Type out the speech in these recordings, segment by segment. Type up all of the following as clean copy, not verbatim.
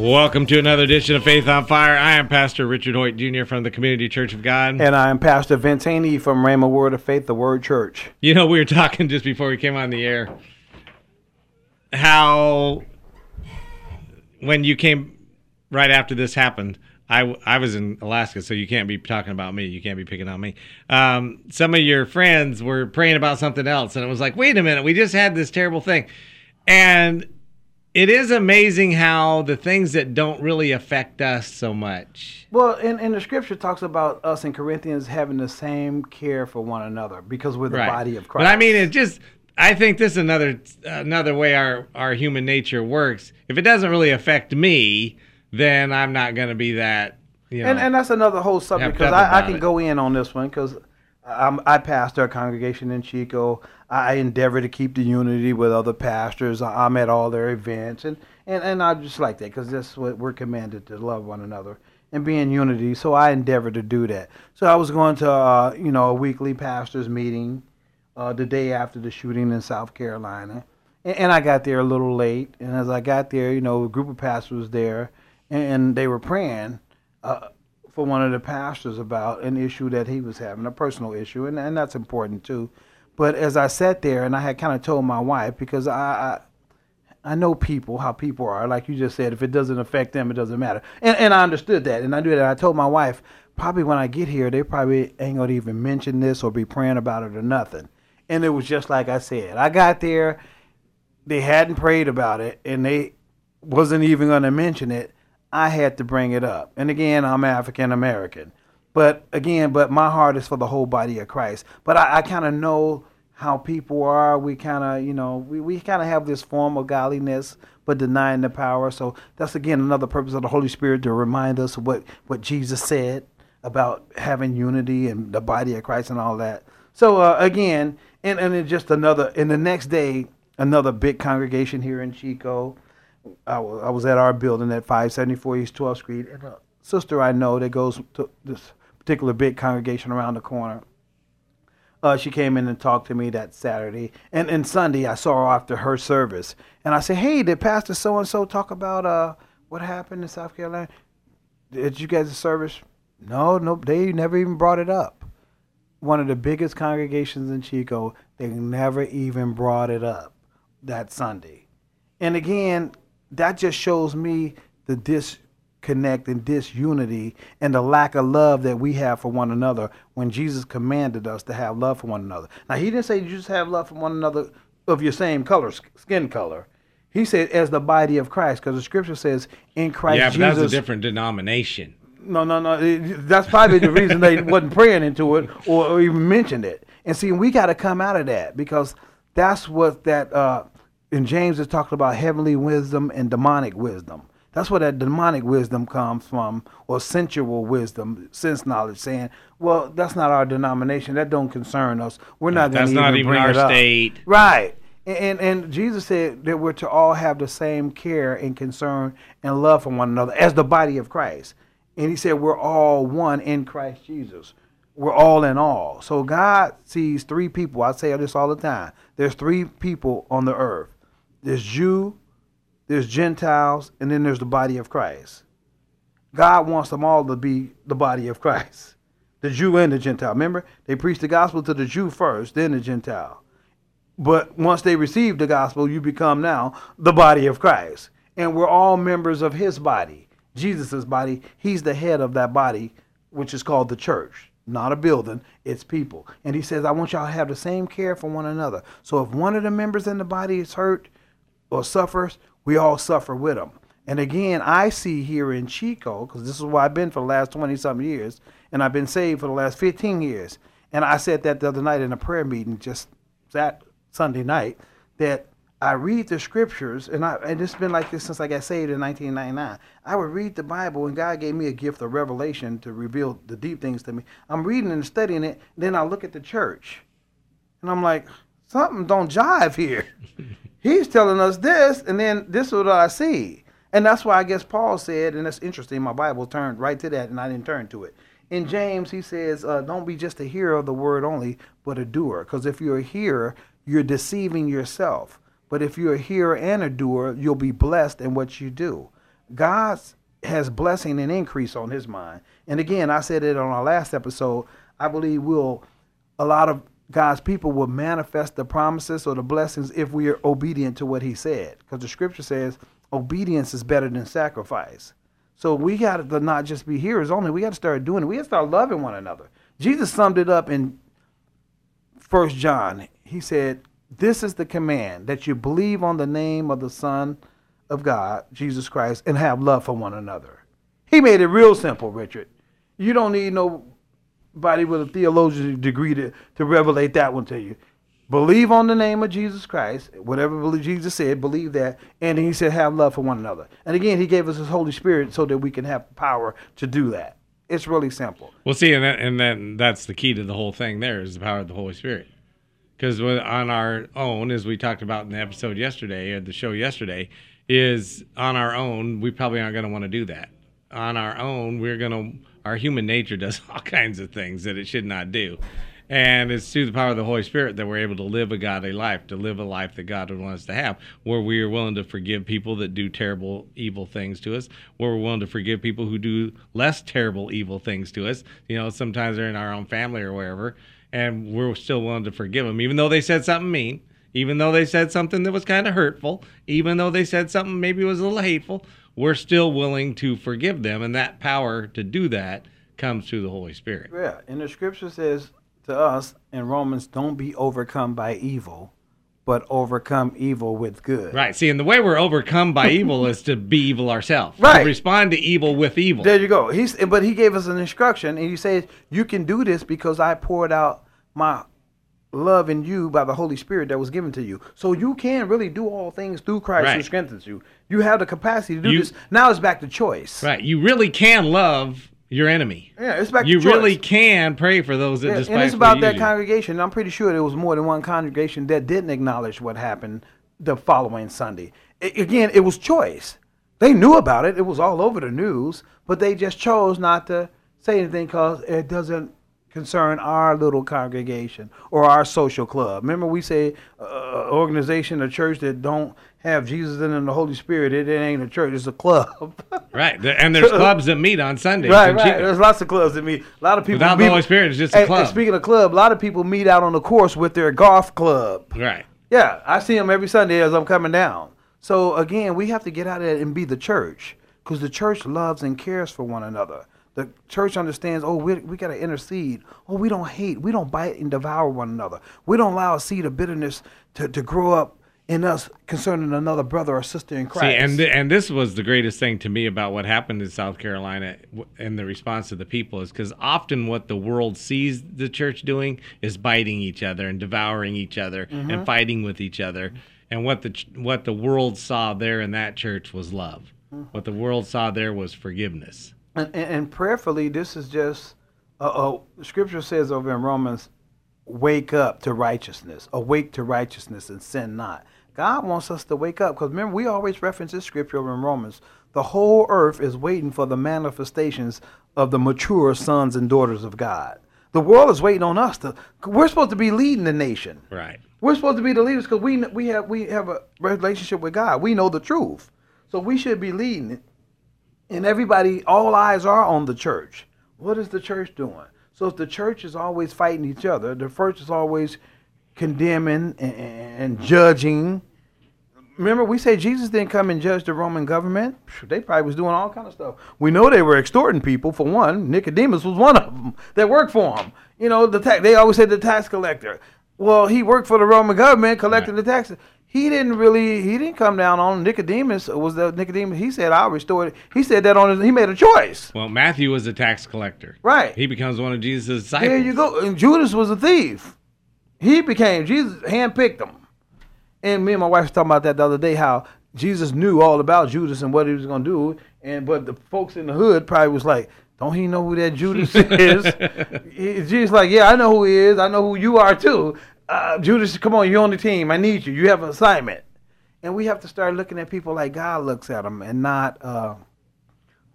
Welcome to another edition of Faith on Fire. I am Pastor Richard Hoyt Jr. from the Community Church of God. And I am Pastor Vince Haney from Ramah Word of Faith, the Word Church. You know, we were talking just before we came on the air, how when you came right after this happened, I was in Alaska, so you can't be talking about me. You can't be picking on me. Some of your friends were praying about something else, and it was like, wait a minute, we just had this terrible thing. And it is amazing how the things that don't really affect us so much. Well, and the scripture talks about us in Corinthians having the same care for one another because we're the body of Christ. But I mean, it just, I think this is another way our human nature works. If it doesn't really affect me, then I'm not going to be that, you know. And that's another whole subject, because I can go in on this one, because I pastor a congregation in Chico. I endeavor to keep the unity with other pastors. I'm at all their events. And I just like that, because that's what we're commanded, to love one another and be in unity. So I endeavor to do that. So I was going to, a weekly pastor's meeting the day after the shooting in South Carolina. And I got there a little late. And as I got there, a group of pastors was there, and they were praying for one of the pastors about an issue that he was having, a personal issue. And that's important, too. But as I sat there, and I had kind of told my wife, because I know people, how people are. Like you just said, if it doesn't affect them, it doesn't matter. And I understood that, and I knew that. I told my wife, probably when I get here, they probably ain't going to even mention this or be praying about it or nothing. And it was just like I said. I got there, they hadn't prayed about it, and they wasn't even going to mention it. I had to bring it up. And again, I'm African American. But my heart is for the whole body of Christ. But I kind of know how people are. We kind of, we kind of have this form of godliness, but denying the power. So that's, again, another purpose of the Holy Spirit, to remind us of what Jesus said about having unity and the body of Christ and all that. So, again, and it's just another, and the next day, another big congregation here in Chico. I was at our building at 574 East 12th Street. And a sister I know that goes to this particular big congregation around the corner. She came in and talked to me that Saturday. And Sunday, I saw her after her service. And I said, hey, did Pastor so-and-so talk about what happened in South Carolina? Did you guys' service? No, they never even brought it up. One of the biggest congregations in Chico, they never even brought it up that Sunday. And again, that just shows me the disconnect and disunity and the lack of love that we have for one another, when Jesus commanded us to have love for one another. Now, he didn't say you just have love for one another of your same color, skin color. He said as the body of Christ, because the scripture says in Christ Jesus. Yeah, but that's a different denomination. No. That's probably the reason they wasn't praying into it or even mentioned it. And see, we got to come out of that, because that's what that, and James is talking about heavenly wisdom and demonic wisdom. That's where that demonic wisdom comes from, or sensual wisdom, sense knowledge, saying, well, that's not our denomination. That don't concern us. We're not going to even bring it up. That's not even our state. Right. And Jesus said that we're to all have the same care and concern and love for one another as the body of Christ. And he said we're all one in Christ Jesus. We're all in all. So God sees three people. I say this all the time. There's three people on the earth. There's Jew, there's Gentiles, and then there's the body of Christ. God wants them all to be the body of Christ, the Jew and the Gentile. Remember, they preached the gospel to the Jew first, then the Gentile. But once they receive the gospel, you become now the body of Christ. And we're all members of his body, Jesus' body. He's the head of that body, which is called the church. Not a building, it's people. And he says, I want y'all to have the same care for one another. So if one of the members in the body is hurt or suffers, we all suffer with them. And again, I see here in Chico, because this is where I've been for the last 20-something years, and I've been saved for the last 15 years. And I said that the other night in a prayer meeting just that Sunday night, that I read the scriptures, and it's been like this since I got saved in 1999. I would read the Bible, and God gave me a gift of revelation to reveal the deep things to me. I'm reading and studying it, and then I look at the church, and I'm like, something don't jive here. He's telling us this, and then this is what I see. And that's why I guess Paul said, and that's interesting, my Bible turned right to that, and I didn't turn to it. In James, he says, don't be just a hearer of the word only, but a doer. Because if you're a hearer, you're deceiving yourself. But if you're a hearer and a doer, you'll be blessed in what you do. God has blessing and increase on his mind. And again, I said it on our last episode, I believe a lot of God's people will manifest the promises or the blessings if we are obedient to what he said. Because the scripture says obedience is better than sacrifice. So we got to not just be hearers only. We got to start doing it. We got to start loving one another. Jesus summed it up in 1 John. He said, this is the command, that you believe on the name of the Son of God, Jesus Christ, and have love for one another. He made it real simple, Richard. You don't need nobody with a theologian degree to revelate that one to you. Believe on the name of Jesus Christ, whatever Jesus said, believe that. And he said, have love for one another. And again, he gave us his Holy Spirit so that we can have power to do that. It's really simple. Well, see, that's the key to the whole thing there is the power of the Holy Spirit. Because on our own, as we talked about in the episode yesterday, or the show yesterday, is on our own, we probably aren't going to want to do that. On our own, our human nature does all kinds of things that it should not do. And it's through the power of the Holy Spirit that we're able to live a godly life, to live a life that God would want us to have, where we are willing to forgive people that do terrible, evil things to us, where we're willing to forgive people who do less terrible, evil things to us. You know, sometimes they're in our own family or wherever, and we're still willing to forgive them, even though they said something mean, even though they said something that was kind of hurtful, even though they said something maybe was a little hateful, we're still willing to forgive them, and that power to do that comes through the Holy Spirit. Yeah, and the scripture says to us in Romans, don't be overcome by evil, but overcome evil with good. Right. See, and the way we're overcome by evil is to be evil ourselves. Right. To respond to evil with evil. There you go. But he gave us an instruction, and he says, you can do this because I poured out my love in you by the Holy Spirit that was given to you. So you can really do all things through Christ who strengthens you. You have the capacity to do this. Now it's back to choice. Right. You really can love your enemy. Yeah, it's back to choice. You really can pray for those that despitefully use you. And it's about that congregation. I'm pretty sure there was more than one congregation that didn't acknowledge what happened the following Sunday. Again, it was choice. They knew about it. It was all over the news, but they just chose not to say anything because it doesn't concern our little congregation or our social club. Remember, we say organization, a church that don't have Jesus and the Holy Spirit, it ain't a church, it's a club. Right, and there's clubs that meet on Sundays. Right, there's lots of clubs that meet. A lot of people without the Holy Spirit, it's just a club. And speaking of club, a lot of people meet out on the course with their golf club. Right. Yeah, I see them every Sunday as I'm coming down. So again, we have to get out of it and be the church, because the church loves and cares for one another. The church understands, we got to intercede. We don't hate. We don't bite and devour one another. We don't allow a seed of bitterness to grow up in us concerning another brother or sister in Christ. See, and this was the greatest thing to me about what happened in South Carolina and the response of the people is because often what the world sees the church doing is biting each other and devouring each other and fighting with each other. And what the world saw there in that church was love. What the world saw there was forgiveness. And prayerfully, this is just, scripture says over in Romans, wake up to righteousness, awake to righteousness and sin not. God wants us to wake up, because remember, we always reference this scripture over in Romans. The whole earth is waiting for the manifestations of the mature sons and daughters of God. The world is waiting on us. We're supposed to be leading the nation. Right. We're supposed to be the leaders because we have a relationship with God. We know the truth. So we should be leading it. And everybody, all eyes are on the church. What is the church doing? So if the church is always fighting each other, the church is always condemning and judging. Remember, we say Jesus didn't come and judge the Roman government. They probably was doing all kind of stuff. We know they were extorting people, for one. Nicodemus was one of them that worked for him. You know, they always said the tax collector. Well, he worked for the Roman government, collected the taxes. He didn't come down on Nicodemus. He said, I'll restore it. He said that he made a choice. Well, Matthew was a tax collector. Right. He becomes one of Jesus' disciples. There you go. And Judas was a thief. He became, Jesus handpicked him. And me and my wife was talking about that the other day, how Jesus knew all about Judas and what he was going to do. But the folks in the hood probably was like, don't he know who that Judas is? Jesus like, yeah, I know who he is. I know who you are too. Judas, come on, you're on the team. I need you. You have an assignment. And we have to start looking at people like God looks at them and not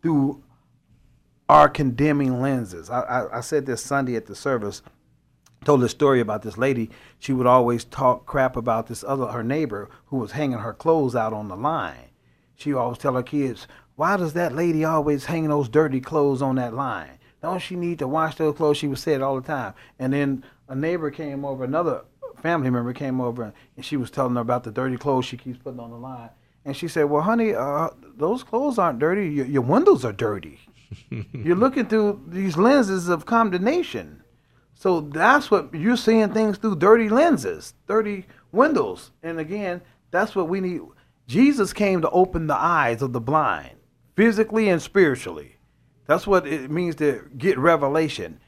through our condemning lenses. I said this Sunday at the service, told a story about this lady. She would always talk crap about this other, her neighbor who was hanging her clothes out on the line. She always tell her kids, why does that lady always hang those dirty clothes on that line? Don't she need to wash those clothes? She would say it all the time. And then a neighbor came over, another family member came over, and she was telling her about the dirty clothes she keeps putting on the line. And she said, well, honey, those clothes aren't dirty. Your windows are dirty. You're looking through these lenses of condemnation. So that's what you're seeing, things through dirty lenses, dirty windows. And again, that's what we need. Jesus came to open the eyes of the blind, physically and spiritually. That's what it means to get revelation.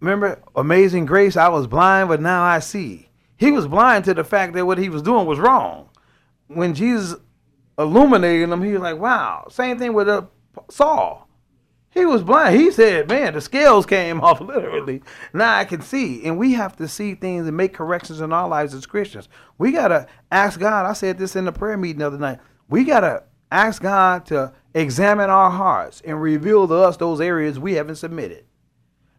Remember, Amazing Grace, I was blind, but now I see. He was blind to the fact that what he was doing was wrong. When Jesus illuminated him, he was like, wow. Same thing with Saul. He was blind. He said, man, the scales came off literally. Now I can see. And we have to see things and make corrections in our lives as Christians. We got to ask God. I said this in the prayer meeting the other night. We got to ask God to examine our hearts and reveal to us those areas we haven't submitted.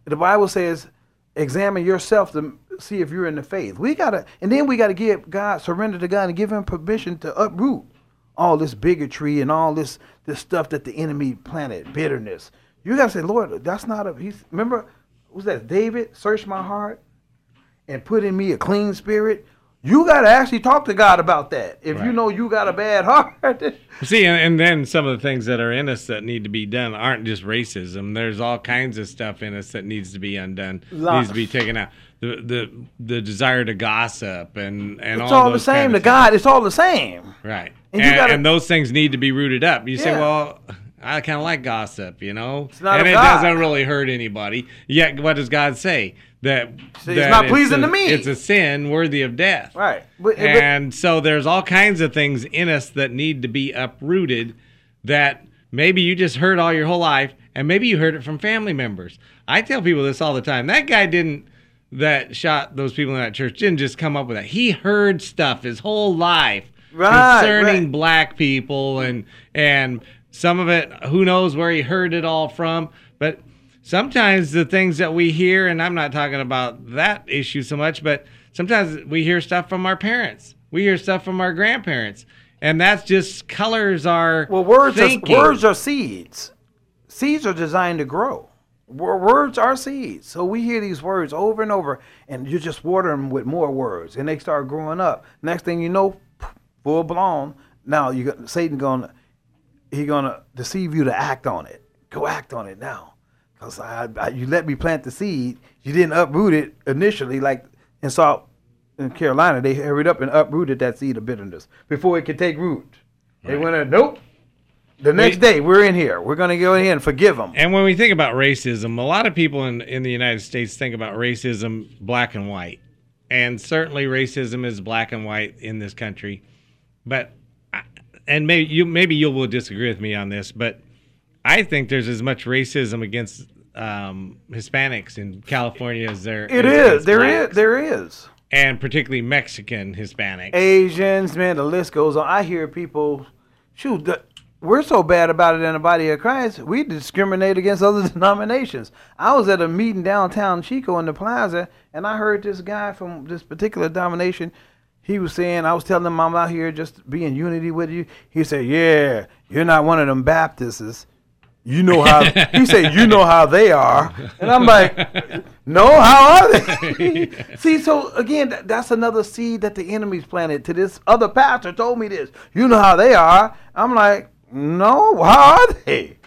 The Bible says, examine yourself to see if you're in the faith. And then we got to give God, surrender to God and give him permission to uproot all this bigotry and all this stuff that the enemy planted, bitterness. You got to say, Lord, that's not remember, was that David? Search my heart and put in me a clean spirit. You got to actually talk to God about that. If right. You know you got a bad heart. See, and then some of the things that are in us that need to be done aren't just racism. There's all kinds of stuff in us that needs to be undone, needs to be taken out. The desire to gossip and all those. It's all the same to God. It's all the same. Right. And those things need to be rooted up. You say, well, I kind of like gossip, you know? It's not God. Doesn't really hurt anybody. Yet, what does God say? That it's not pleasing to me. It's a sin worthy of death. Right. But so there's all kinds of things in us that need to be uprooted that maybe you just heard all your whole life, and maybe you heard it from family members. I tell people this all the time. That guy that shot those people in that church didn't just come up with that. He heard stuff his whole life concerning black people and some of it, who knows where he heard it all from. But sometimes the things that we hear, and I'm not talking about that issue so much, but sometimes we hear stuff from our parents. We hear stuff from our grandparents. And that just colors our thinking. Words are seeds. Seeds are designed to grow. Words are seeds. So we hear these words over and over, and you just water them with more words. And they start growing up. Next thing you know, full blown. Now Satan going to... He's going to deceive you to act on it. Go act on it now. Because you let me plant the seed. You didn't uproot it initially. Like in South Carolina, they hurried up and uprooted that seed of bitterness before it could take root. Right. They went, nope. The next day, we're in here. We're going to go in here and forgive them. And when we think about racism, a lot of people in the United States think about racism black and white. And certainly racism is black and white in this country. But... And maybe you will disagree with me on this, but I think there's as much racism against Hispanics in California as there is. It is. There is. And particularly Mexican Hispanics. Asians, man, the list goes on. I hear people, shoot, we're so bad about it in the body of Christ, we discriminate against other denominations. I was at a meeting downtown Chico in the plaza, and I heard this guy from this particular denomination. He was saying, I was telling him I'm out here just to be in unity with you. He said, yeah, you're not one of them Baptists. You know how, he said, you know how they are. And I'm like, no, how are they? See, so again, that's another seed that the enemy's planted. To this other pastor told me this. You know how they are. I'm like, no, how are they?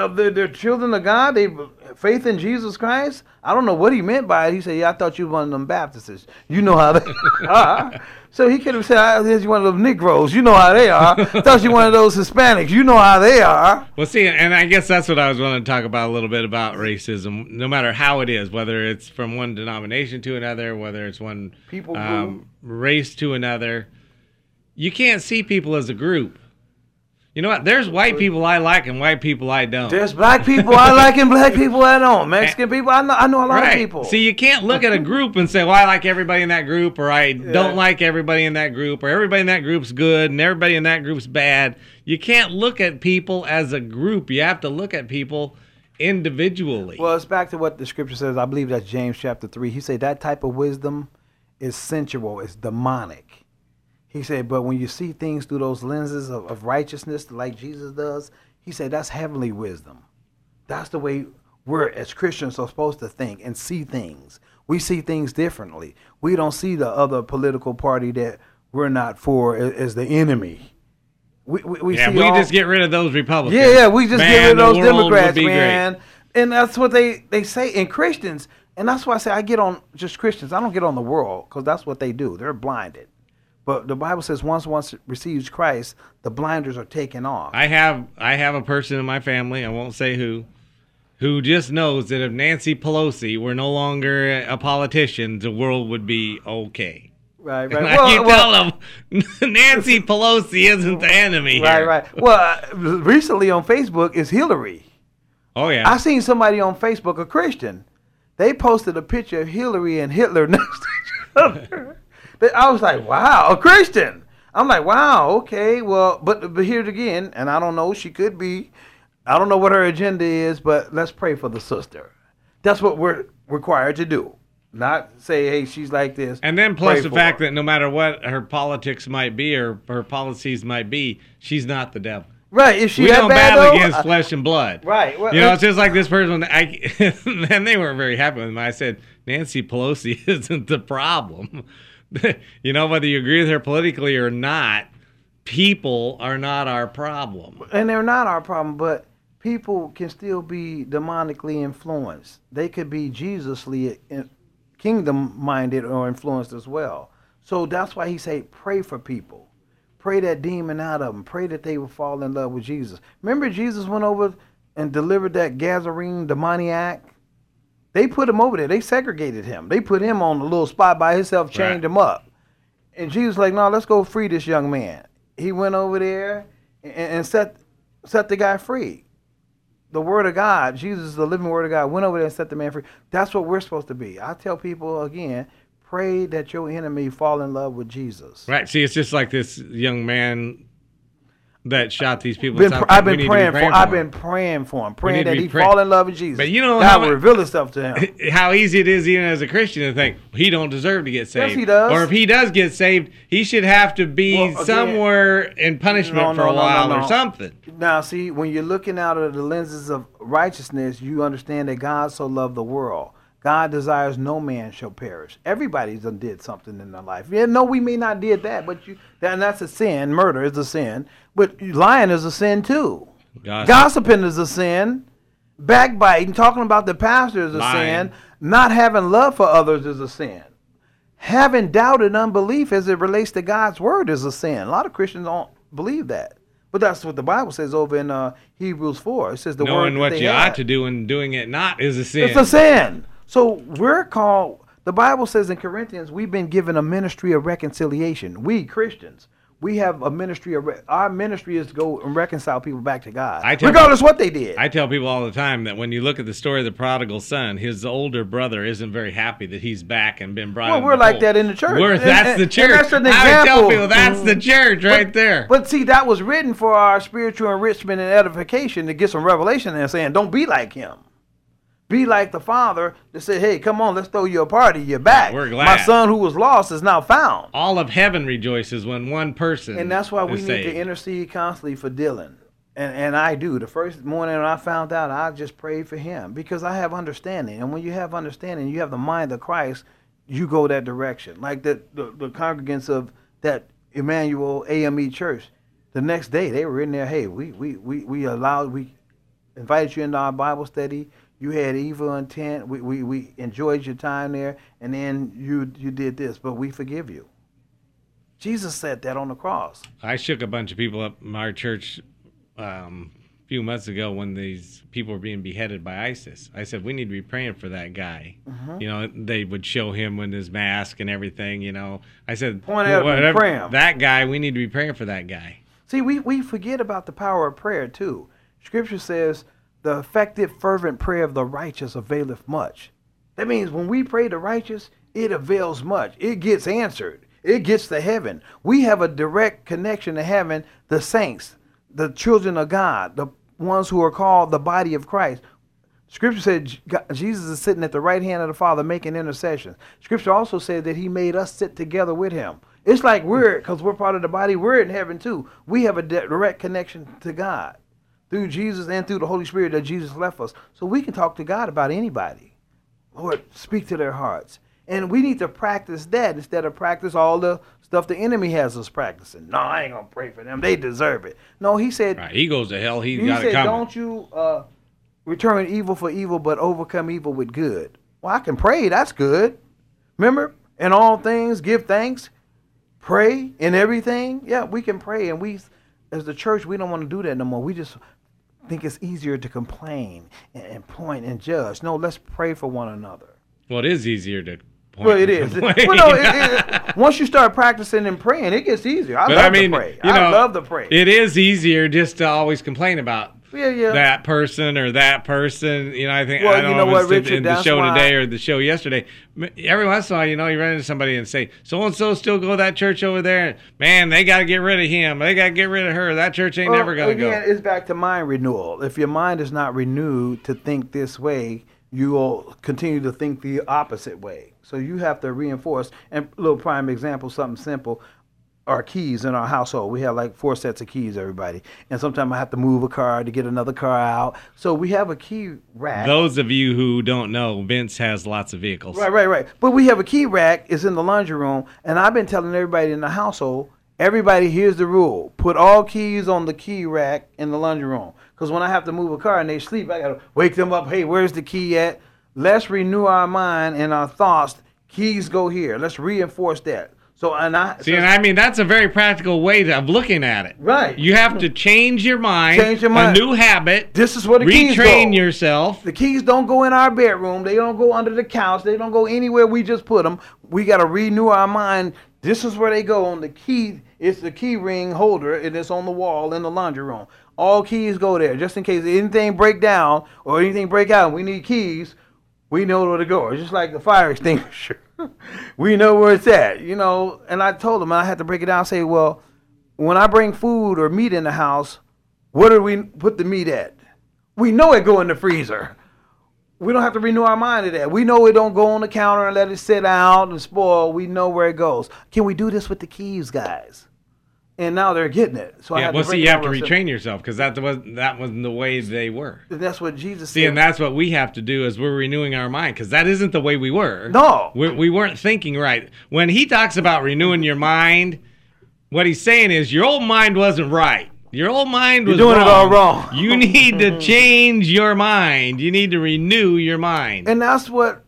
of the children of God, they faith in Jesus Christ. I don't know what he meant by it. He said, "Yeah, I thought you were one of them Baptists. You know how they are." So he could have said, "I here's one of them Negroes. You know how they are. I thought you were one of those Hispanics. You know how they are." Well, see, and I guess that's what I was wanting to talk about a little bit about racism. No matter how it is, whether it's from one denomination to another, whether it's one people race to another, you can't see people as a group. You know what? There's white people I like and white people I don't. There's black people I like and black people I don't. Mexican people, I know a lot of people. So you can't look at a group and say, well, I like everybody in that group, or I don't like everybody in that group, or everybody in that group's good and everybody in that group's bad. You can't look at people as a group. You have to look at people individually. Well, it's back to what the scripture says. I believe that's James chapter 3. He said that type of wisdom is sensual. It's demonic. He said, but when you see things through those lenses of righteousness like Jesus does, he said that's heavenly wisdom. That's the way we're, as Christians, are supposed to think and see things. We see things differently. We don't see the other political party that we're not for as the enemy. We just get rid of those Republicans. Yeah, we just get rid of those Democrats, man. Great. And that's what they say in Christians. And that's why I say I get on just Christians. I don't get on the world, because that's what they do. They're blinded. But the Bible says once one receives Christ, the blinders are taken off. I have a person in my family, I won't say who just knows that if Nancy Pelosi were no longer a politician, the world would be okay. Right. And I keep telling them, Nancy Pelosi isn't the enemy. Right, here. Right. Well, recently on Facebook is Hillary. Oh, yeah. I seen somebody on Facebook, a Christian. They posted a picture of Hillary and Hitler next to each other. I was like, wow, a Christian. I'm like, wow, okay, well, but here again, and I don't know, she could be, I don't know what her agenda is, but let's pray for the sister. That's what we're required to do, not say, hey, she's like this. And then plus the fact that no matter what her politics might be or her policies might be, she's not the devil. Right. If she had bad, though, we don't battle against flesh and blood. Right. Well, you know, it's just like this person. And they weren't very happy with me. I said, Nancy Pelosi isn't the problem. You know, whether you agree with her politically or not, people are not our problem. And they're not our problem, but people can still be demonically influenced. They could be Jesusly, kingdom-minded or influenced as well. So that's why he said, pray for people. Pray that demon out of them. Pray that they will fall in love with Jesus. Remember Jesus went over and delivered that Gazerene demoniac? They put him over there. They segregated him. They put him on a little spot by himself, chained him up. And Jesus was like, no, let's go free this young man. He went over there and set the guy free. The word of God, Jesus, the living word of God, went over there and set the man free. That's what we're supposed to be. I tell people, again, pray that your enemy fall in love with Jesus. Right. See, it's just like this young man that shot these people. I've been praying for him, praying that he fall in love with Jesus. But you know, God will reveal himself to him. How easy it is, even as a Christian, to think he don't deserve to get saved. Yes, he does. Or if he does get saved, he should have to be somewhere in punishment for a while or something. Now, see, when you're looking out of the lenses of righteousness, you understand that God so loved the world. God desires no man shall perish. Everybody's done did something in their life. Yeah, no, we may not did that, but and that's a sin. Murder is a sin. But lying is a sin too. Gossiping is a sin. Backbiting, talking about the pastor is a sin. Not having love for others is a sin. Having doubt and unbelief as it relates to God's word is a sin. A lot of Christians don't believe that. But that's what the Bible says over in Hebrews 4. It says the word. Knowing what you ought to do and doing it not is a sin. It's a sin. So we're called, the Bible says in Corinthians, we've been given a ministry of reconciliation. We Christians, we have a ministry of, our ministry is to go and reconcile people back to God, regardless what they did. I tell people all the time that when you look at the story of the prodigal son, his older brother isn't very happy that he's back and been brought up. Well, we're like that in the church. That's the church. That's an example. I tell people that's the church right there. But see, that was written for our spiritual enrichment and edification, to get some revelation there, saying, don't be like him. Be like the father that said, hey, come on, let's throw you a party. You're back. We're glad. My son who was lost is now found. All of heaven rejoices when one person is saved. And that's why we need to intercede constantly for Dylan. And I do. The first morning when I found out, I just prayed for him because I have understanding. And when you have understanding, you have the mind of Christ, you go that direction. Like the congregants of that Emmanuel A.M.E. Church, the next day they were in there, hey, we allowed, we invited you into our Bible study. You had evil intent. We enjoyed your time there, and then you did this, but we forgive you. Jesus said that on the cross. I shook a bunch of people up in our church a few months ago when these people were being beheaded by ISIS. I said, we need to be praying for that guy. Uh-huh. You know, they would show him with his mask and everything, you know. I said, point out and pray. That guy, we need to be praying for that guy. See, we forget about the power of prayer, too. Scripture says, the effective, fervent prayer of the righteous availeth much. That means when we pray to righteous, it avails much. It gets answered. It gets to heaven. We have a direct connection to heaven. The saints, the children of God, the ones who are called the body of Christ. Scripture said Jesus is sitting at the right hand of the Father making intercessions. Scripture also said that he made us sit together with him. It's like because we're part of the body, we're in heaven too. We have a direct connection to God through Jesus and through the Holy Spirit that Jesus left us. So we can talk to God about anybody. Lord, speak to their hearts. And we need to practice that instead of practice all the stuff the enemy has us practicing. No, I ain't going to pray for them. They deserve it. No, he said. Right, he goes to hell. He got it coming. Don't you return evil for evil, but overcome evil with good. Well, I can pray. That's good. Remember, in all things, give thanks. Pray in everything. Yeah, we can pray. And we, as the church, we don't want to do that no more. We just think it's easier to complain and point and judge. No, let's pray for one another. Well, it is easier to well, it is. Well, no, once you start practicing and praying, it gets easier. I mean, to pray. I love to pray. It is easier just to always complain about that person or that person. You know, I think I don't know what, Richard, in the show today or the show yesterday. Every once in a while, you know, you run into somebody and say, so-and-so still go to that church over there. Man, they got to get rid of him. They got to get rid of her. That church ain't never going to go. It's back to mind renewal. If your mind is not renewed to think this way, you will continue to think the opposite way. So you have to reinforce. And a little prime example, something simple, our keys in our household. We have like 4 sets of keys, everybody. And sometimes I have to move a car to get another car out. So we have a key rack. Those of you who don't know, Vince has lots of vehicles. Right. But we have a key rack. It's in the laundry room. And I've been telling everybody in the household, everybody, here's the rule. Put all keys on the key rack in the laundry room. Because when I have to move a car and they sleep, I got to wake them up. Hey, where's the key at? Let's renew our mind and our thoughts. Keys go here. Let's reinforce that. So that's a very practical way of looking at it. Right. You have to change your mind. A new habit. This is where the keys go. Retrain yourself. The keys don't go in our bedroom. They don't go under the couch. They don't go anywhere we just put them. We got to renew our mind. This is where they go on the key. It's the key ring holder, and it's on the wall in the laundry room. All keys go there, just in case anything break down or anything break out and we need keys. We know where to go. It's just like the fire extinguisher. We know where it's at, you know. And I told them, I had to break it down and say, well, when I bring food or meat in the house, where do we put the meat at? We know it go in the freezer. We don't have to renew our mind to that. We know it don't go on the counter and let it sit out and spoil. We know where it goes. Can we do this with the keys, guys? And now they're getting it. So yeah, you have to retrain yourself because that wasn't the way they were. That's what Jesus said. See, and that's what we have to do is we're renewing our mind because that isn't the way we were. No. We weren't thinking right. When he talks about renewing your mind, what he's saying is your old mind wasn't right. Your old mind was doing wrong. It all wrong. You need to change your mind. You need to renew your mind. And that's what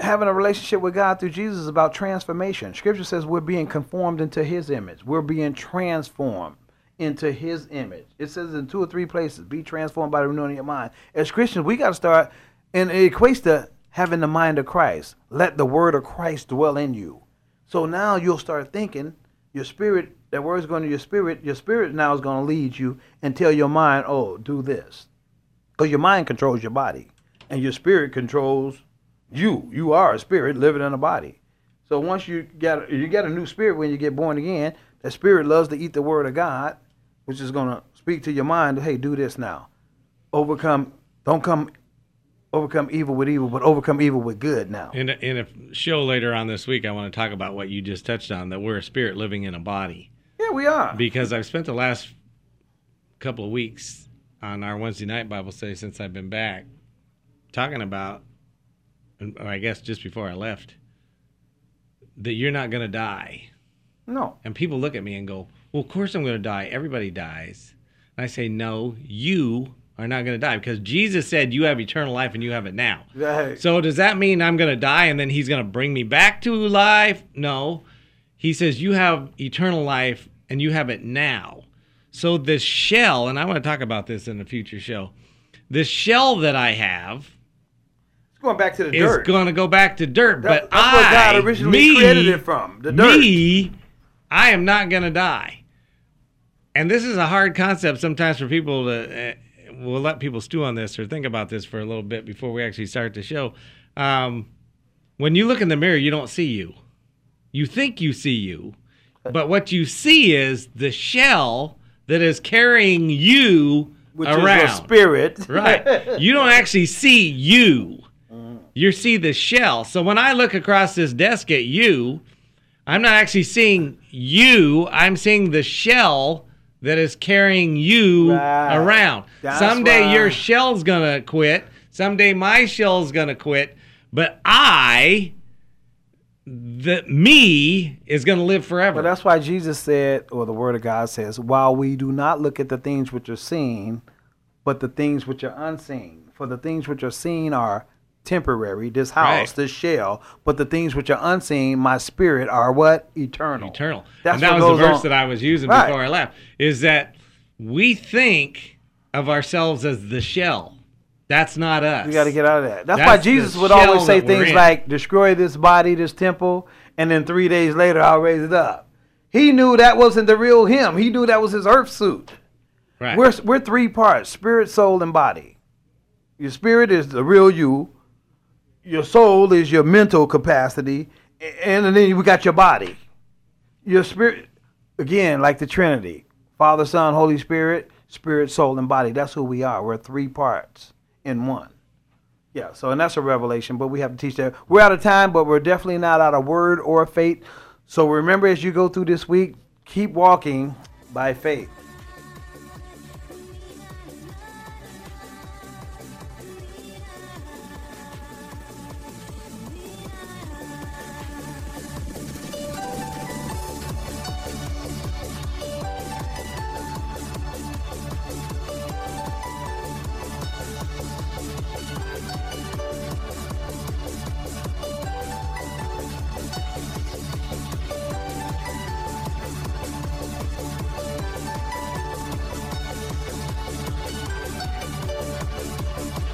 having a relationship with God through Jesus is about transformation. Scripture says we're being conformed into his image. We're being transformed into his image. It says in 2 or 3 places, be transformed by the renewing of your mind. As Christians, we got to start, and it equates to having the mind of Christ. Let the word of Christ dwell in you. So now you'll start thinking, your spirit, that word is going to your spirit now is going to lead you and tell your mind, oh, do this. Because your mind controls your body, and your spirit controls you. You are a spirit living in a body. So once you got a new spirit when you get born again, that spirit loves to eat the word of God, which is going to speak to your mind, hey, do this now. Overcome evil with evil, but overcome evil with good now. In a show later on this week, I want to talk about what you just touched on, that we're a spirit living in a body. Yeah, we are. Because I've spent the last couple of weeks on our Wednesday night Bible study since I've been back talking about, or I guess just before I left, that you're not going to die. No. And people look at me and go, well, of course I'm going to die. Everybody dies. And I say, no, you are not going to die, because Jesus said you have eternal life and you have it now. Right. So does that mean I'm going to die and then he's going to bring me back to life? No. He says you have eternal life and you have it now. So this shell, and I want to talk about this in a future show, this shell that I have, going back to the dirt. It's going to go back to dirt. But that's what God originally created it from, the dirt. I am not going to die. And this is a hard concept sometimes for people to, we'll let people stew on this or think about this for a little bit before we actually start the show. When you look in the mirror, you don't see you. You think you see you, but what you see is the shell that is carrying you around. Which is your spirit. Right. You don't actually see you. You see the shell. So when I look across this desk at you, I'm not actually seeing you. I'm seeing the shell that is carrying you around. That's someday your shell's going to quit. Someday my shell's going to quit. But me, is going to live forever. But that's why Jesus said, or the Word of God says, while we do not look at the things which are seen, but the things which are unseen. For the things which are seen are temporary, this house, right, this shell, but the things which are unseen, my spirit, are what? Eternal. Eternal. That's and that was the verse that I was using before I left, is that we think of ourselves as the shell. That's not us. You got to get out of that. That's why Jesus would always say things like, destroy this body, this temple, and then 3 days later I'll raise it up. He knew that wasn't the real him. He knew that was his earth suit. Right. We're three parts, spirit, soul, and body. Your spirit is the real you. Your soul is your mental capacity, and then we got your body. Your spirit, again, like the Trinity, Father, Son, Holy Spirit, spirit, soul, and body. That's who we are. We're three parts in one. Yeah, so, and that's a revelation, but we have to teach that. We're out of time, but we're definitely not out of word or faith. So remember, as you go through this week, keep walking by faith.